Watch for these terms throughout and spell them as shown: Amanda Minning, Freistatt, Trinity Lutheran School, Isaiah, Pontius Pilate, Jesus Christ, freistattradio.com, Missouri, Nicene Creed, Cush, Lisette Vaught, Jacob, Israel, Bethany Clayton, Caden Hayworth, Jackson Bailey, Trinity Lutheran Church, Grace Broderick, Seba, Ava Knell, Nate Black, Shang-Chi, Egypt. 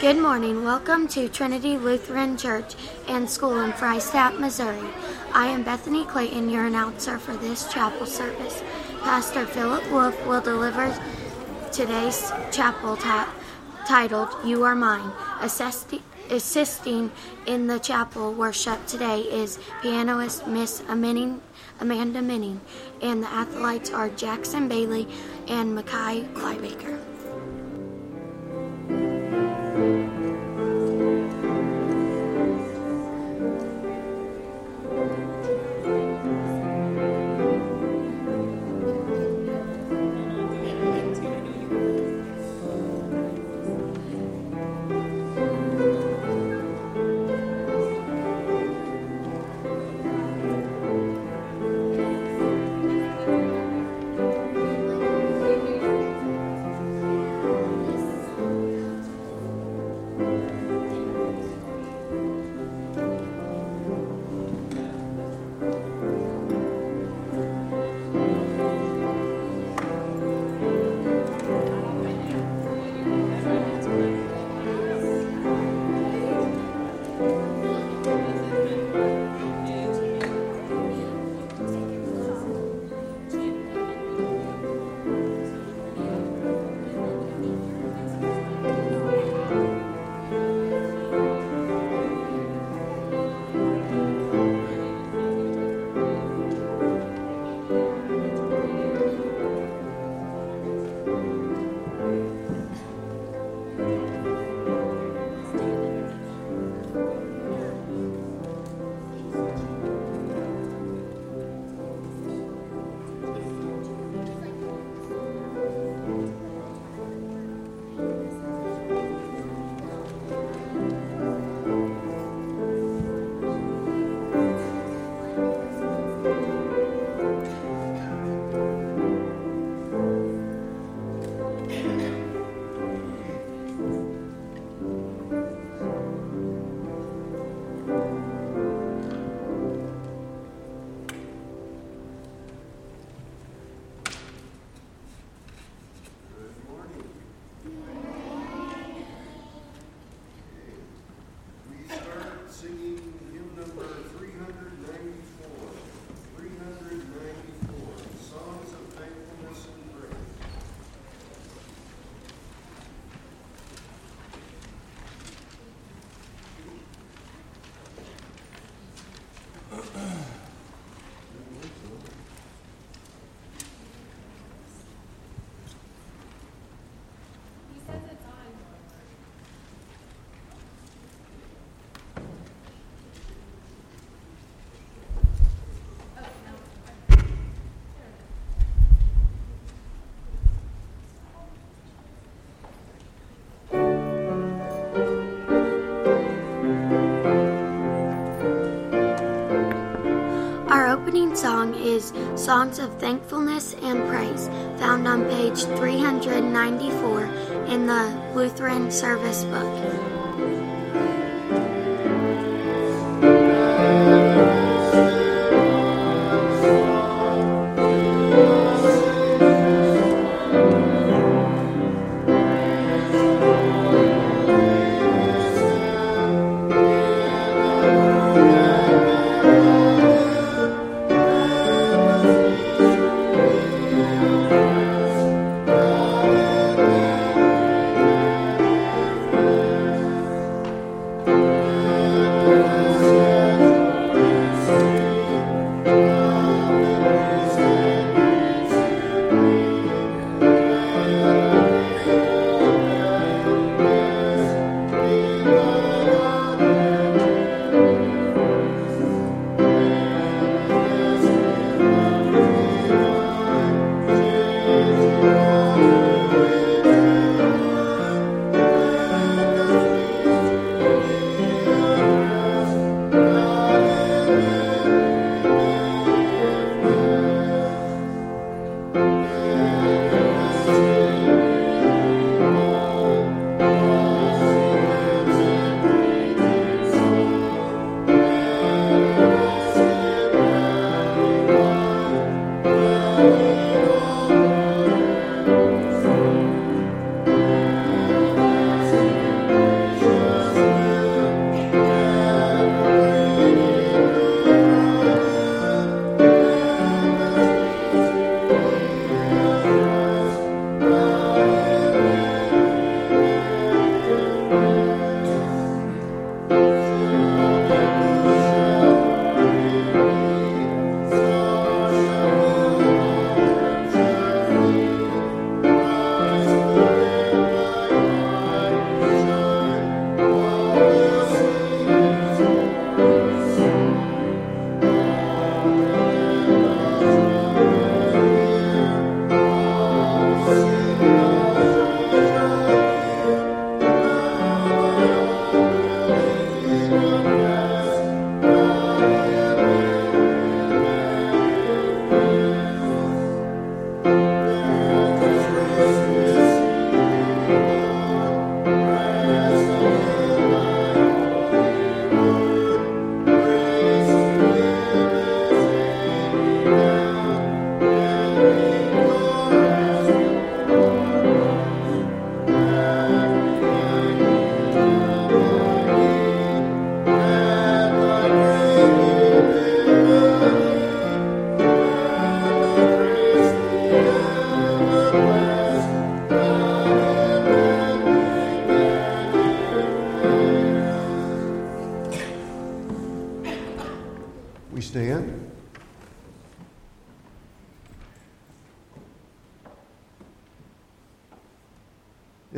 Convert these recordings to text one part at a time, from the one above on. Good morning. Welcome to Trinity Lutheran Church and School in Freistatt, Missouri. I am Bethany Clayton, your announcer for this chapel service. Pastor Philip Wolf will deliver today's chapel titled, You Are Mine. Assisting in the chapel worship today is pianist Miss Amanda Minning, and the athletes are Jackson Bailey and Mackay Kleibaker. Song is Songs of Thankfulness and Praise, found on page 394 in the Lutheran Service Book.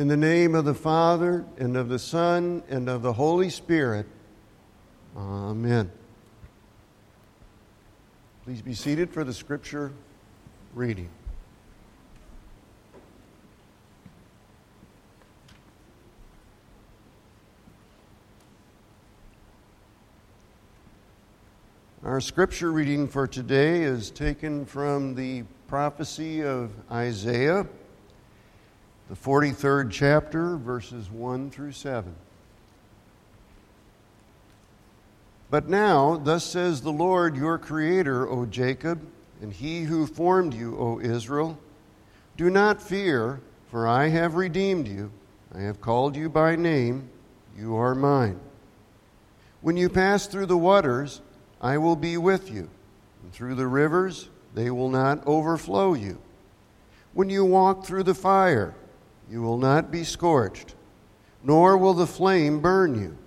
In the name of the Father, and of the Son, and of the Holy Spirit. Amen. Please be seated for the scripture reading. Our scripture reading for today is taken from the prophecy of Isaiah, the 43rd chapter, verses 1 through 7. But now, thus says the Lord your Creator, O Jacob, and He who formed you, O Israel, do not fear, for I have redeemed you. I have called you by name. You are mine. When you pass through the waters, I will be with you, and through the rivers they will not overflow you. When you walk through the fire, you will not be scorched, nor will the flame burn you.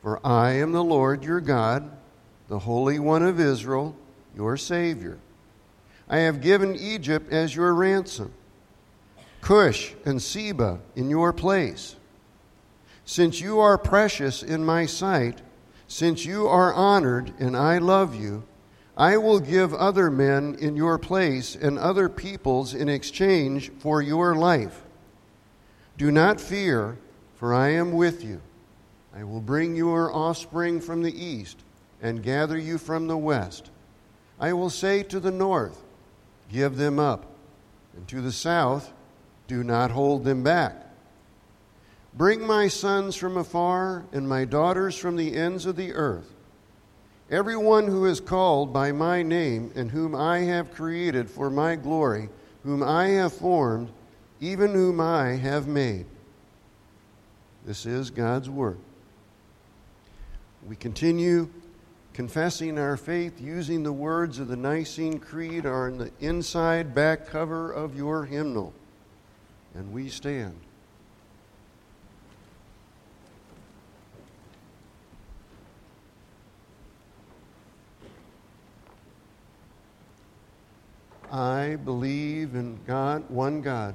For I am the Lord your God, the Holy One of Israel, your Savior. I have given Egypt as your ransom, Cush and Seba in your place. Since you are precious in my sight, since you are honored and I love you, I will give other men in your place and other peoples in exchange for your life. Do not fear, for I am with you. I will bring your offspring from the east and gather you from the west. I will say to the north, give them up, and to the south, do not hold them back. Bring my sons from afar and my daughters from the ends of the earth. Everyone who is called by my name and whom I have created for my glory, whom I have formed, even whom I have made. This is God's word. We continue confessing our faith using the words of the Nicene Creed are on the inside back cover of your hymnal. And we stand. I believe in God, one God,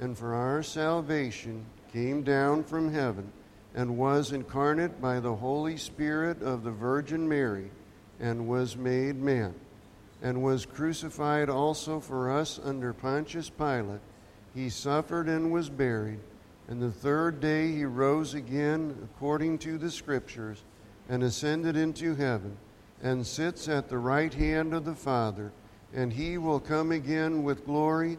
and for our salvation came down from heaven and was incarnate by the Holy Spirit of the Virgin Mary and was made man and was crucified also for us under Pontius Pilate. He suffered and was buried, and the third day he rose again according to the Scriptures and ascended into heaven and sits at the right hand of the Father. And he will come again with glory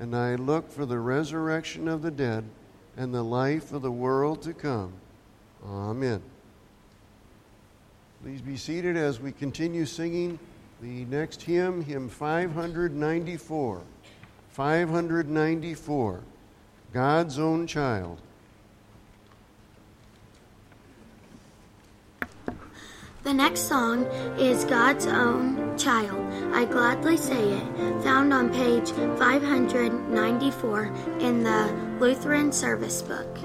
and I look for the resurrection of the dead and the life of the world to come. Amen. Please be seated as we continue singing the next hymn, hymn 594. 594, God's Own Child. The next song is God's Own Child. I Gladly Say It, found on page 594 in the Lutheran Service Book.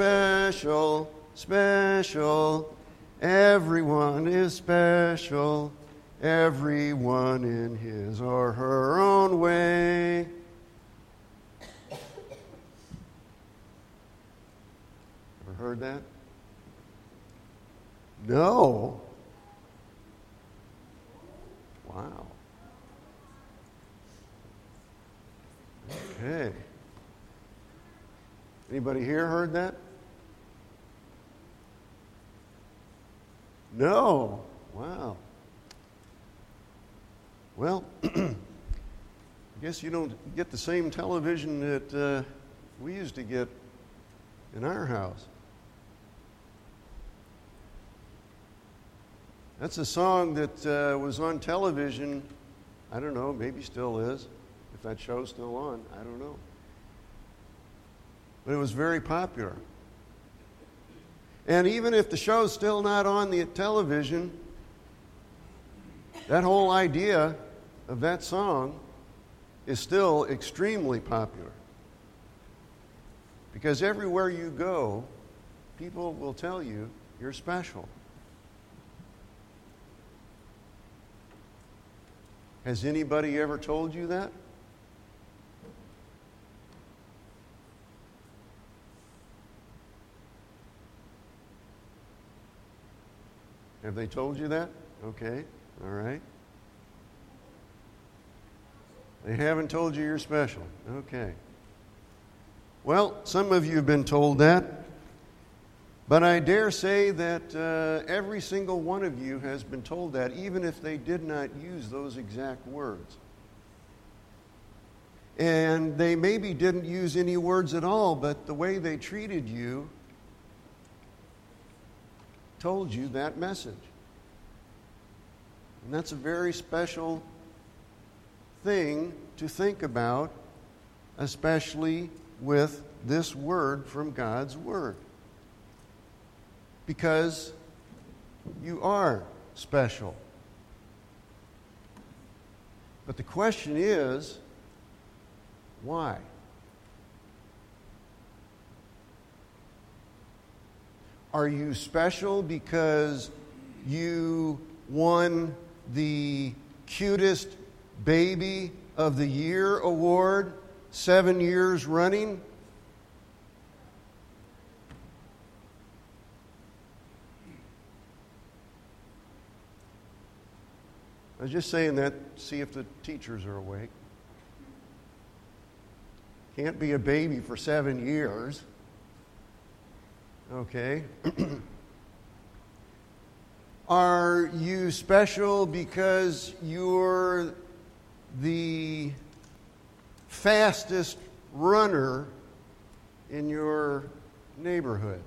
special, special. Everyone is special. Everyone in his or her own way. Ever heard that? No. Wow. Okay. Anybody here heard that? No. Wow. Well, I guess you don't get the same television that we used to get in our house. That's a song that was on television, I don't know, maybe still is, if that show's still on, I don't know. But it was very popular. And even if the show's still not on the television, that whole idea of that song is still extremely popular. Because everywhere you go, people will tell you you're special. Has anybody ever told you that? Have they told you that? Okay, all right. They haven't told you you're special. Okay. Well, some of you have been told that, but I dare say that every single one of you has been told that, even if they did not use those exact words. And they maybe didn't use any words at all, but the way they treated you told you that message. And that's a very special thing to think about, especially with this word from God's Word. Because you are special. But the question is, why? Are you special because you won the cutest baby of the year award 7 years running? I was just saying that to see if the teachers are awake. Can't be a baby for 7 years. Okay. Are you special because you're the fastest runner in your neighborhood?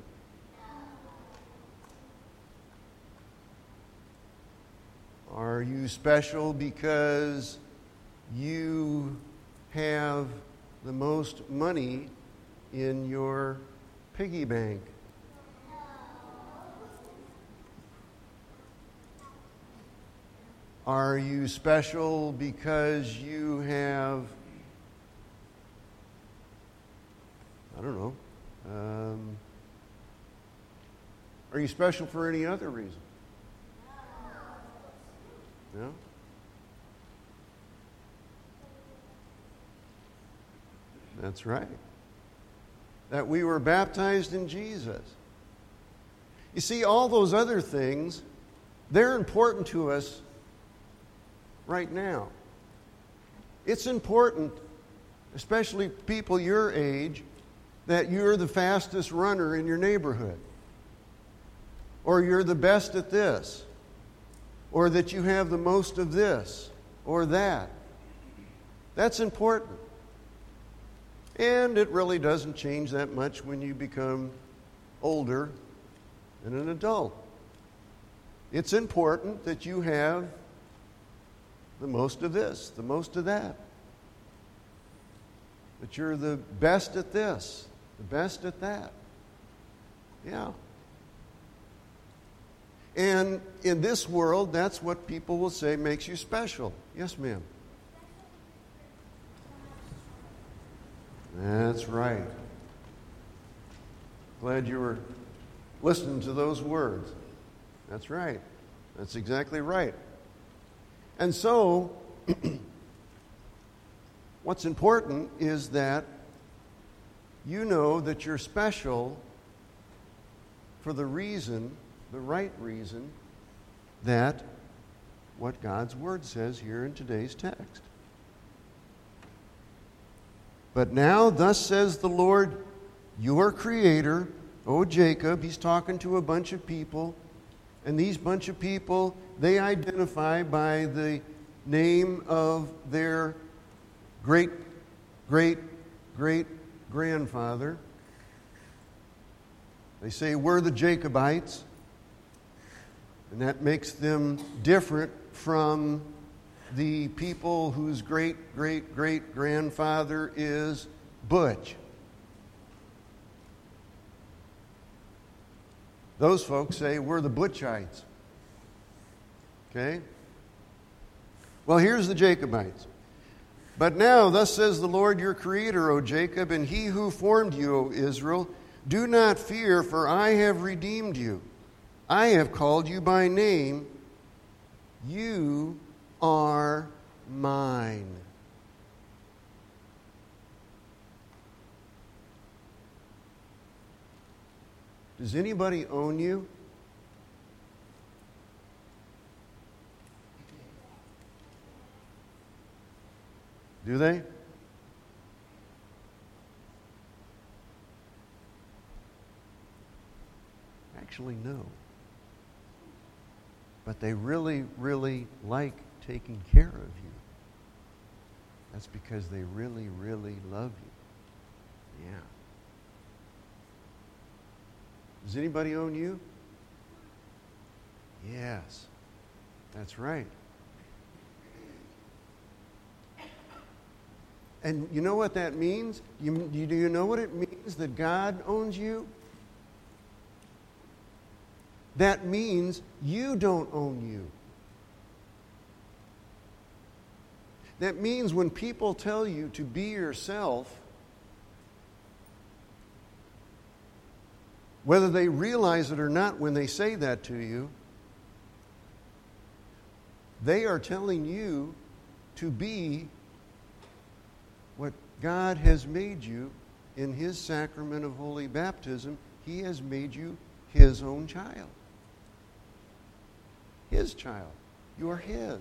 Are you special because you have the most money in your piggy bank? Are you special because you have, I don't know, are you special for any other reason? No? That's right. That we were baptized in Jesus. You see, all those other things, they're important to us right now. It's important, especially people your age, that you're the fastest runner in your neighborhood. Or you're the best at this. Or that you have the most of this or that. That's important. And it really doesn't change that much when you become older and an adult. It's important that you have the most of this, the most of that. That you're the best at this, the best at that. Yeah. And in this world, that's what people will say makes you special. Yes, ma'am. That's right. Glad you were listening to those words. That's right. That's exactly right. And so, what's important is that you know that you're special for the reason, the right reason, that what God's Word says here in today's text. But now, thus says the Lord, your Creator, O Jacob. He's talking to a bunch of people, and these bunch of people, they identify by the name of their great, great, great grandfather. They say, we're the Jacobites, and that makes them different from the people whose great, great, great grandfather is Butch. Those folks say, we're the Butchites. Okay? Well, here's the Jacobites. But now, thus says the Lord your Creator, O Jacob, and He who formed you, O Israel, do not fear, for I have redeemed you. I have called you by name. You are mine. Does anybody own you? Do they? Actually, no. But they really, really like taking care of you. That's because they really, really love you. Yeah. Does anybody own you? Yes. That's right. And you know what that means? Do you know what it means that God owns you? That means you don't own you. That means when people tell you to be yourself, whether they realize it or not when they say that to you, they are telling you to be what God has made you in His sacrament of holy baptism. He has made you His own child. His child. You are His.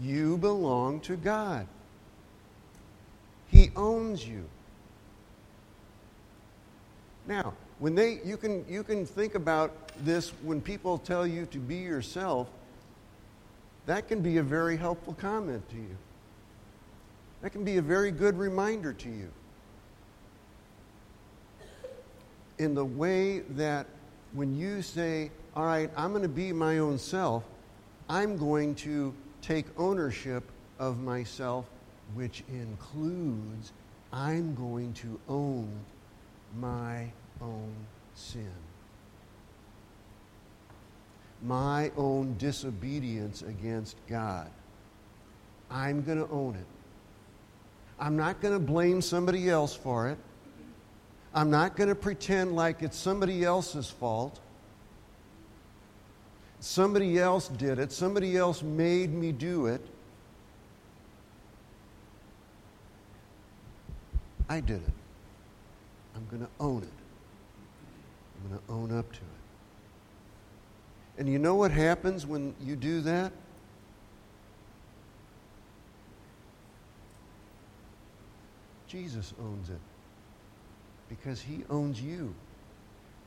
You belong to God. He owns you. Now, when you can think about this, when people tell you to be yourself, that can be a very helpful comment to you. That can be a very good reminder to you. In the way that when you say, all right, I'm going to be my own self, I'm going to take ownership of myself, which includes I'm going to own my own sin, my own disobedience against God. I'm going to own it. I'm not going to blame somebody else for it. I'm not going to pretend like it's somebody else's fault. Somebody else did it. Somebody else made me do it. I did it. I'm going to own it. I'm going to own up to it. And you know what happens when you do that? Jesus owns it, because He owns you.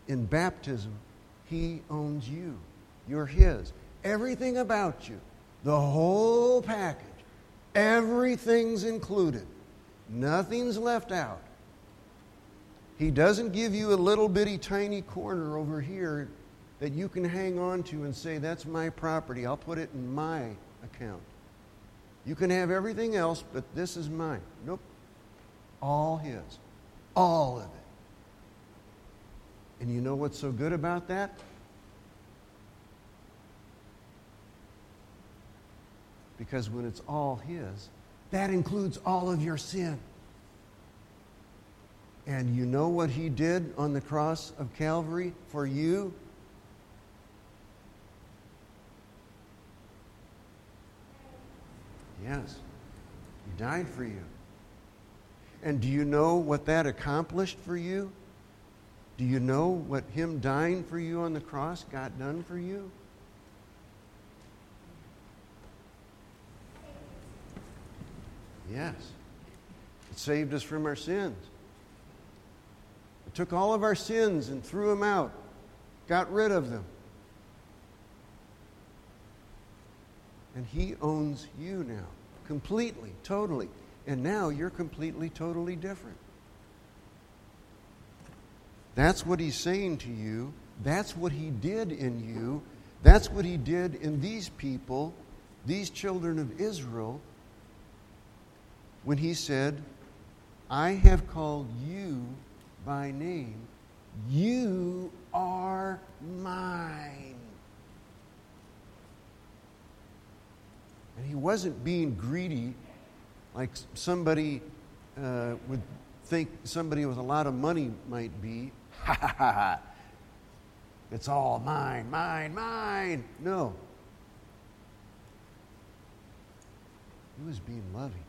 In baptism, He owns you. You're His. Everything about you, the whole package, everything's included. Nothing's left out. He doesn't give you a little bitty tiny corner over here that you can hang on to and say, that's my property. I'll put it in my account. You can have everything else, but this is mine. Nope. All His. All of it. And you know what's so good about that? Because when it's all His, that includes all of your sin. And you know what he did on the cross of Calvary for you? Yes, he died for you. And do you know what that accomplished for you? Do you know what him dying for you on the cross got done for you? Yes. It saved us from our sins. It took all of our sins and threw them out, got rid of them. And he owns you now, completely, totally. And now you're completely, totally different. That's what he's saying to you. That's what he did in you. That's what he did in these people, these children of Israel, when he said, I have called you by name. You are mine. And he wasn't being greedy like somebody would think somebody with a lot of money might be. Ha ha ha. It's all mine, mine, mine. No. He was being loving.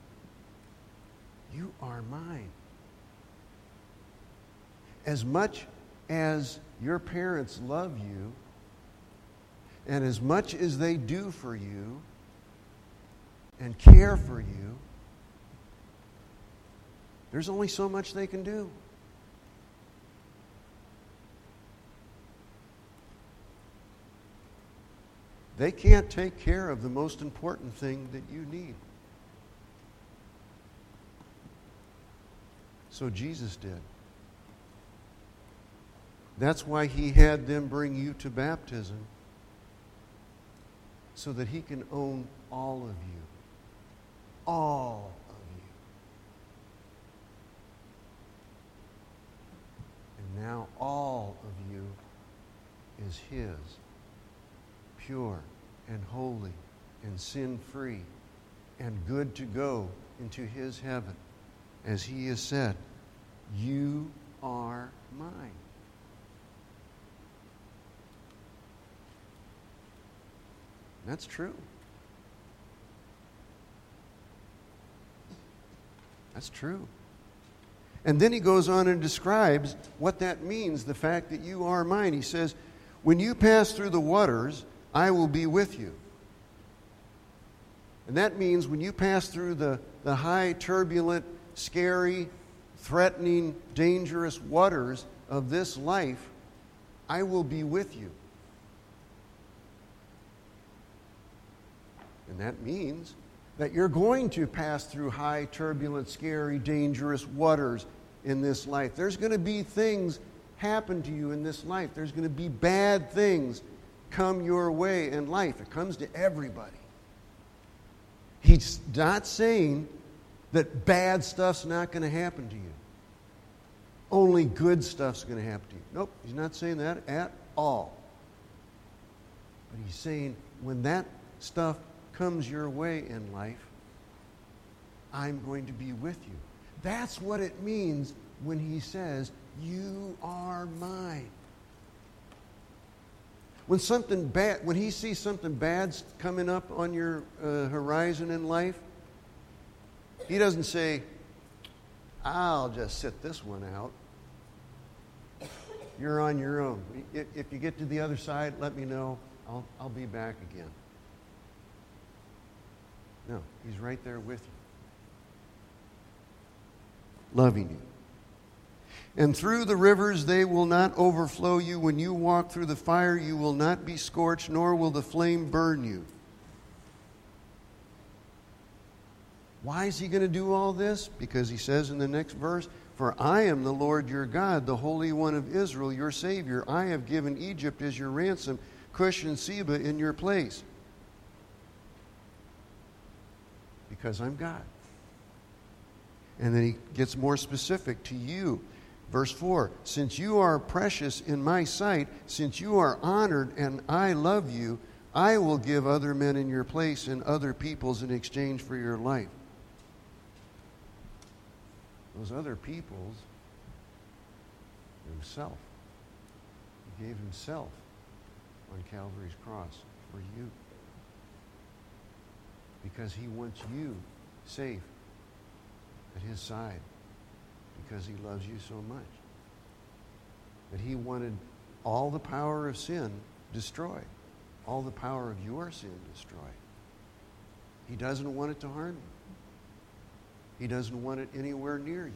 You are mine. As much as your parents love you, and as much as they do for you, and care for you, there's only so much they can do. They can't take care of the most important thing that you need. So Jesus did. That's why he had them bring you to baptism, so that he can own all of you. All of you. And now all of you is his, pure and holy and sin-free and good to go into his heaven. As he has said, you are mine. That's true. That's true. And then he goes on and describes what that means, the fact that you are mine. He says, when you pass through the waters, I will be with you. And that means when you pass through the high, turbulent, scary, threatening, dangerous waters of this life, I will be with you. And that means that you're going to pass through high, turbulent, scary, dangerous waters in this life. There's going to be things happen to you in this life. There's going to be bad things come your way in life. It comes to everybody. He's not saying that bad stuff's not going to happen to you. Only good stuff's going to happen to you. Nope, he's not saying that at all. But he's saying when that stuff comes your way in life, I'm going to be with you. That's what it means when he says, you are mine. When he sees something bad coming up on your horizon in life, he doesn't say, I'll just sit this one out. You're on your own. If you get to the other side, let me know. I'll be back again. No, he's right there with you. Loving you. And through the rivers they will not overflow you. When you walk through the fire, you will not be scorched, nor will the flame burn you. Why is he going to do all this? Because he says in the next verse, for I am the Lord your God, the Holy One of Israel, your Savior. I have given Egypt as your ransom, Cush and Seba in your place. Because I'm God. And then he gets more specific to you. Verse 4, since you are precious in my sight, since you are honored and I love you, I will give other men in your place and other peoples in exchange for your life. Those other peoples himself. He gave himself on Calvary's cross for you, because he wants you safe at his side, because he loves you so much. But he wanted all the power of sin destroyed, all the power of your sin destroyed. He doesn't want it to harm you. He doesn't want it anywhere near you.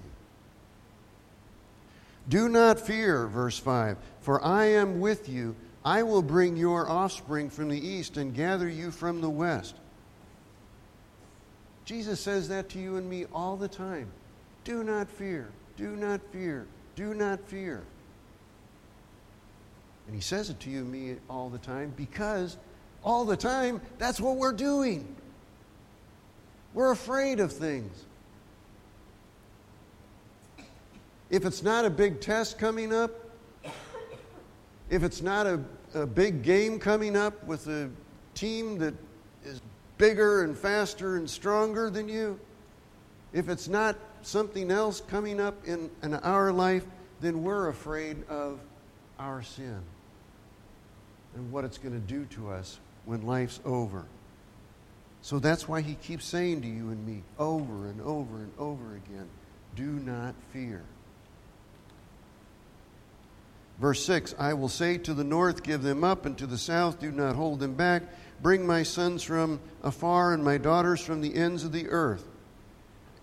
Do not fear, verse 5, for I am with you. I will bring your offspring from the east and gather you from the west. Jesus says that to you and me all the time. Do not fear, do not fear, do not fear. And he says it to you and me all the time because all the time that's what we're doing. We're afraid of things. If it's not a big test coming up, if it's not a big game coming up with a team that is bigger and faster and stronger than you, if it's not something else coming up in our life, then we're afraid of our sin and what it's going to do to us when life's over. So that's why he keeps saying to you and me over and over and over again, do not fear. Verse 6, I will say to the north, give them up, and to the south, do not hold them back. Bring my sons from afar and my daughters from the ends of the earth.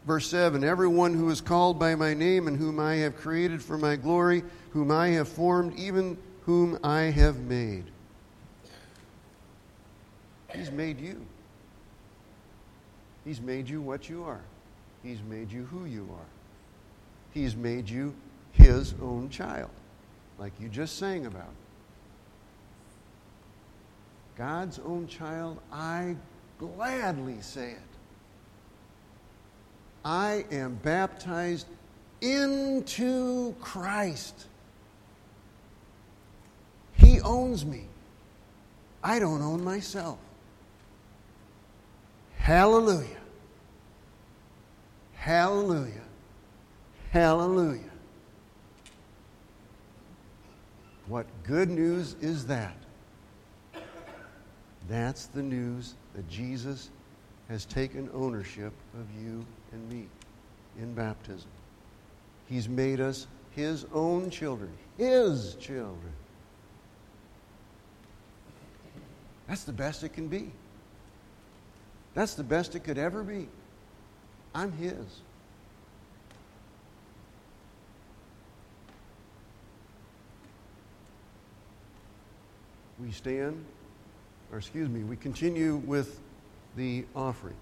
Verse 7, everyone who is called by my name and whom I have created for my glory, whom I have formed, even whom I have made. He's made you. He's made you what you are. He's made you who you are. He's made you his own child, like you just sang about. God's own child, I gladly say it. I am baptized into Christ. He owns me. I don't own myself. Hallelujah. Hallelujah. Hallelujah. What good news is that? That's the news that Jesus has taken ownership of you and me in baptism. He's made us his own children. His children. That's the best it can be. That's the best it could ever be. I'm his. We continue with the offering.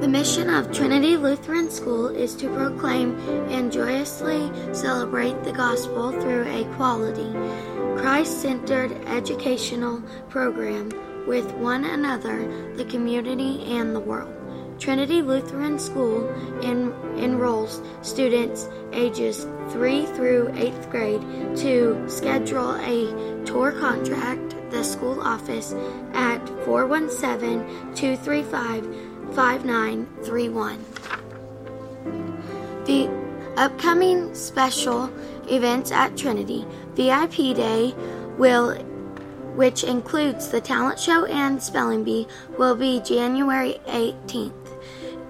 The mission of Trinity Lutheran School is to proclaim and joyously celebrate the gospel through a quality, Christ-centered educational program with one another, the community, and the world. Trinity Lutheran School enrolls students ages 3 through 8th grade. To schedule a tour, contact the school office at 417-235-5931. The upcoming special events at Trinity: VIP Day, which includes the talent show and spelling bee, will be January 18th.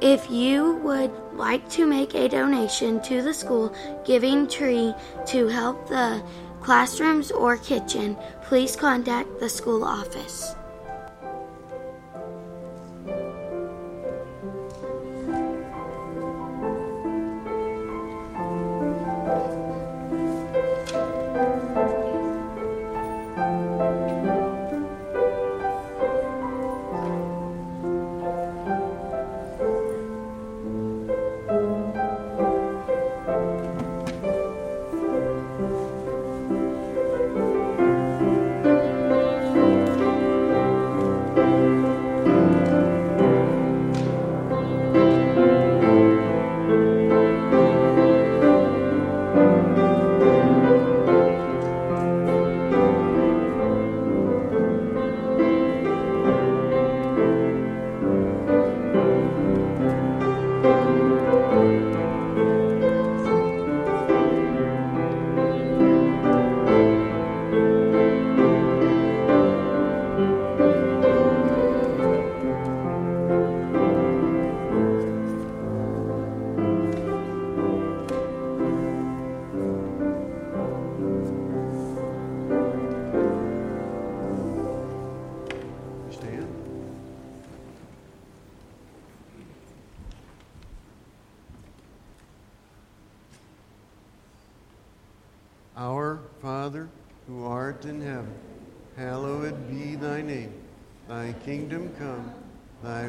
If you would like to make a donation to the school giving tree to help the classrooms or kitchen, please contact the school office. Our Father, who art in heaven, hallowed be thy name. Thy kingdom come, thy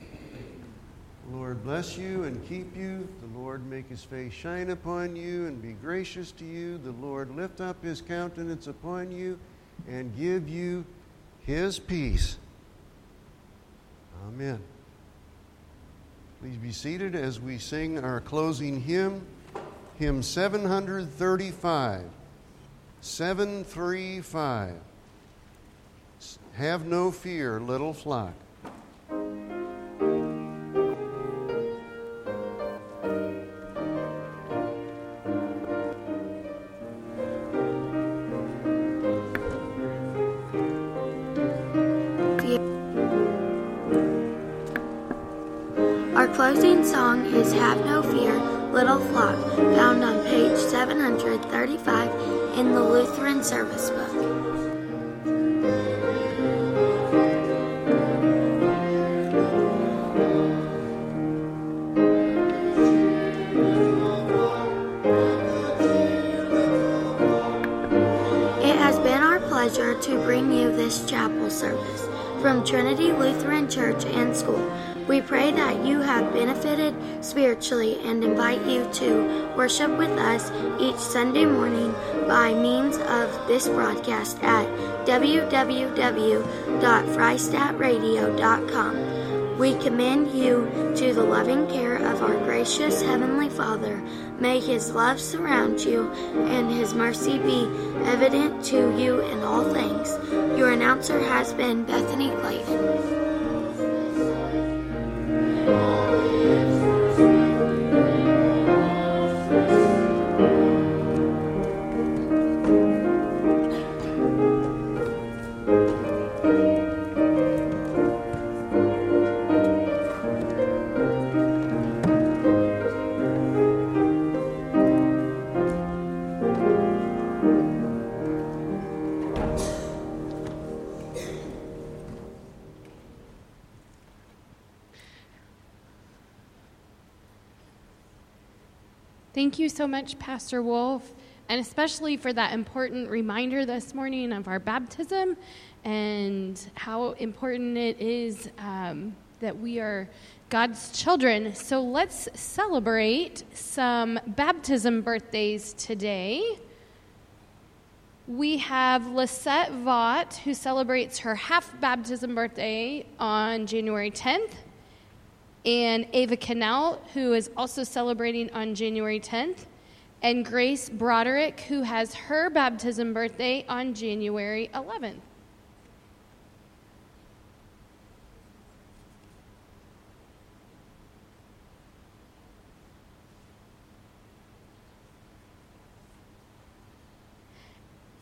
The Lord bless you and keep you. The Lord make his face shine upon you and be gracious to you. The Lord lift up his countenance upon you and give you his peace. Amen. Please be seated as we sing our closing hymn, hymn 735. 735. Have no fear, little flock. Our closing song is Have No Fear, Little Flock, found on page 735 in the Lutheran Service Book. To bring you this chapel service from Trinity Lutheran Church and School. We pray that you have benefited spiritually and invite you to worship with us each Sunday morning by means of this broadcast at www.freistattradio.com. We commend you to the loving care of our gracious Heavenly Father. May his love surround you and his mercy be evident to you in all things. Your announcer has been Bethany Clayton. Thank you so much, Pastor Wolf, and especially for that important reminder this morning of our baptism and how important it is that we are God's children. So let's celebrate some baptism birthdays today. We have Lisette Vaught, who celebrates her half baptism birthday on January 10th. And Ava Knell, who is also celebrating on January 10th, and Grace Broderick, who has her baptism birthday on January 11th.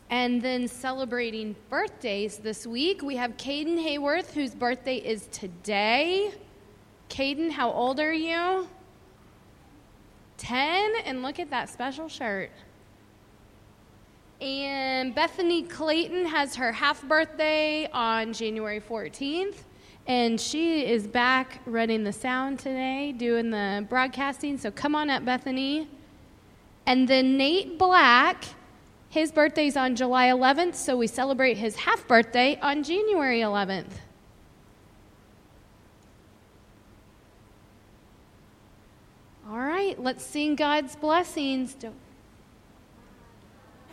And then celebrating birthdays this week, we have Caden Hayworth, whose birthday is today. Caden, how old are you? 10, and look at that special shirt. And Bethany Clayton has her half birthday on January 14th, and she is back running the sound today, doing the broadcasting, so come on up, Bethany. And then Nate Black, his birthday's on July 11th, so we celebrate his half birthday on January 11th. All right, let's sing God's blessings.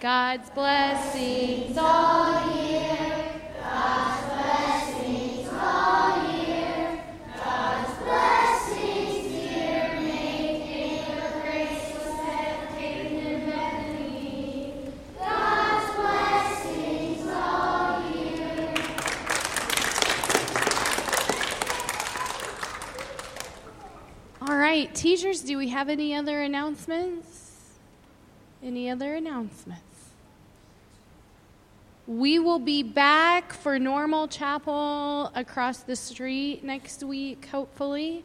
God's blessings all year. God's blessings all year. Right, teachers, do we have any other announcements? Any other announcements? We will be back for normal chapel across the street next week, hopefully.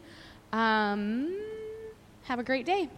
Have a great day.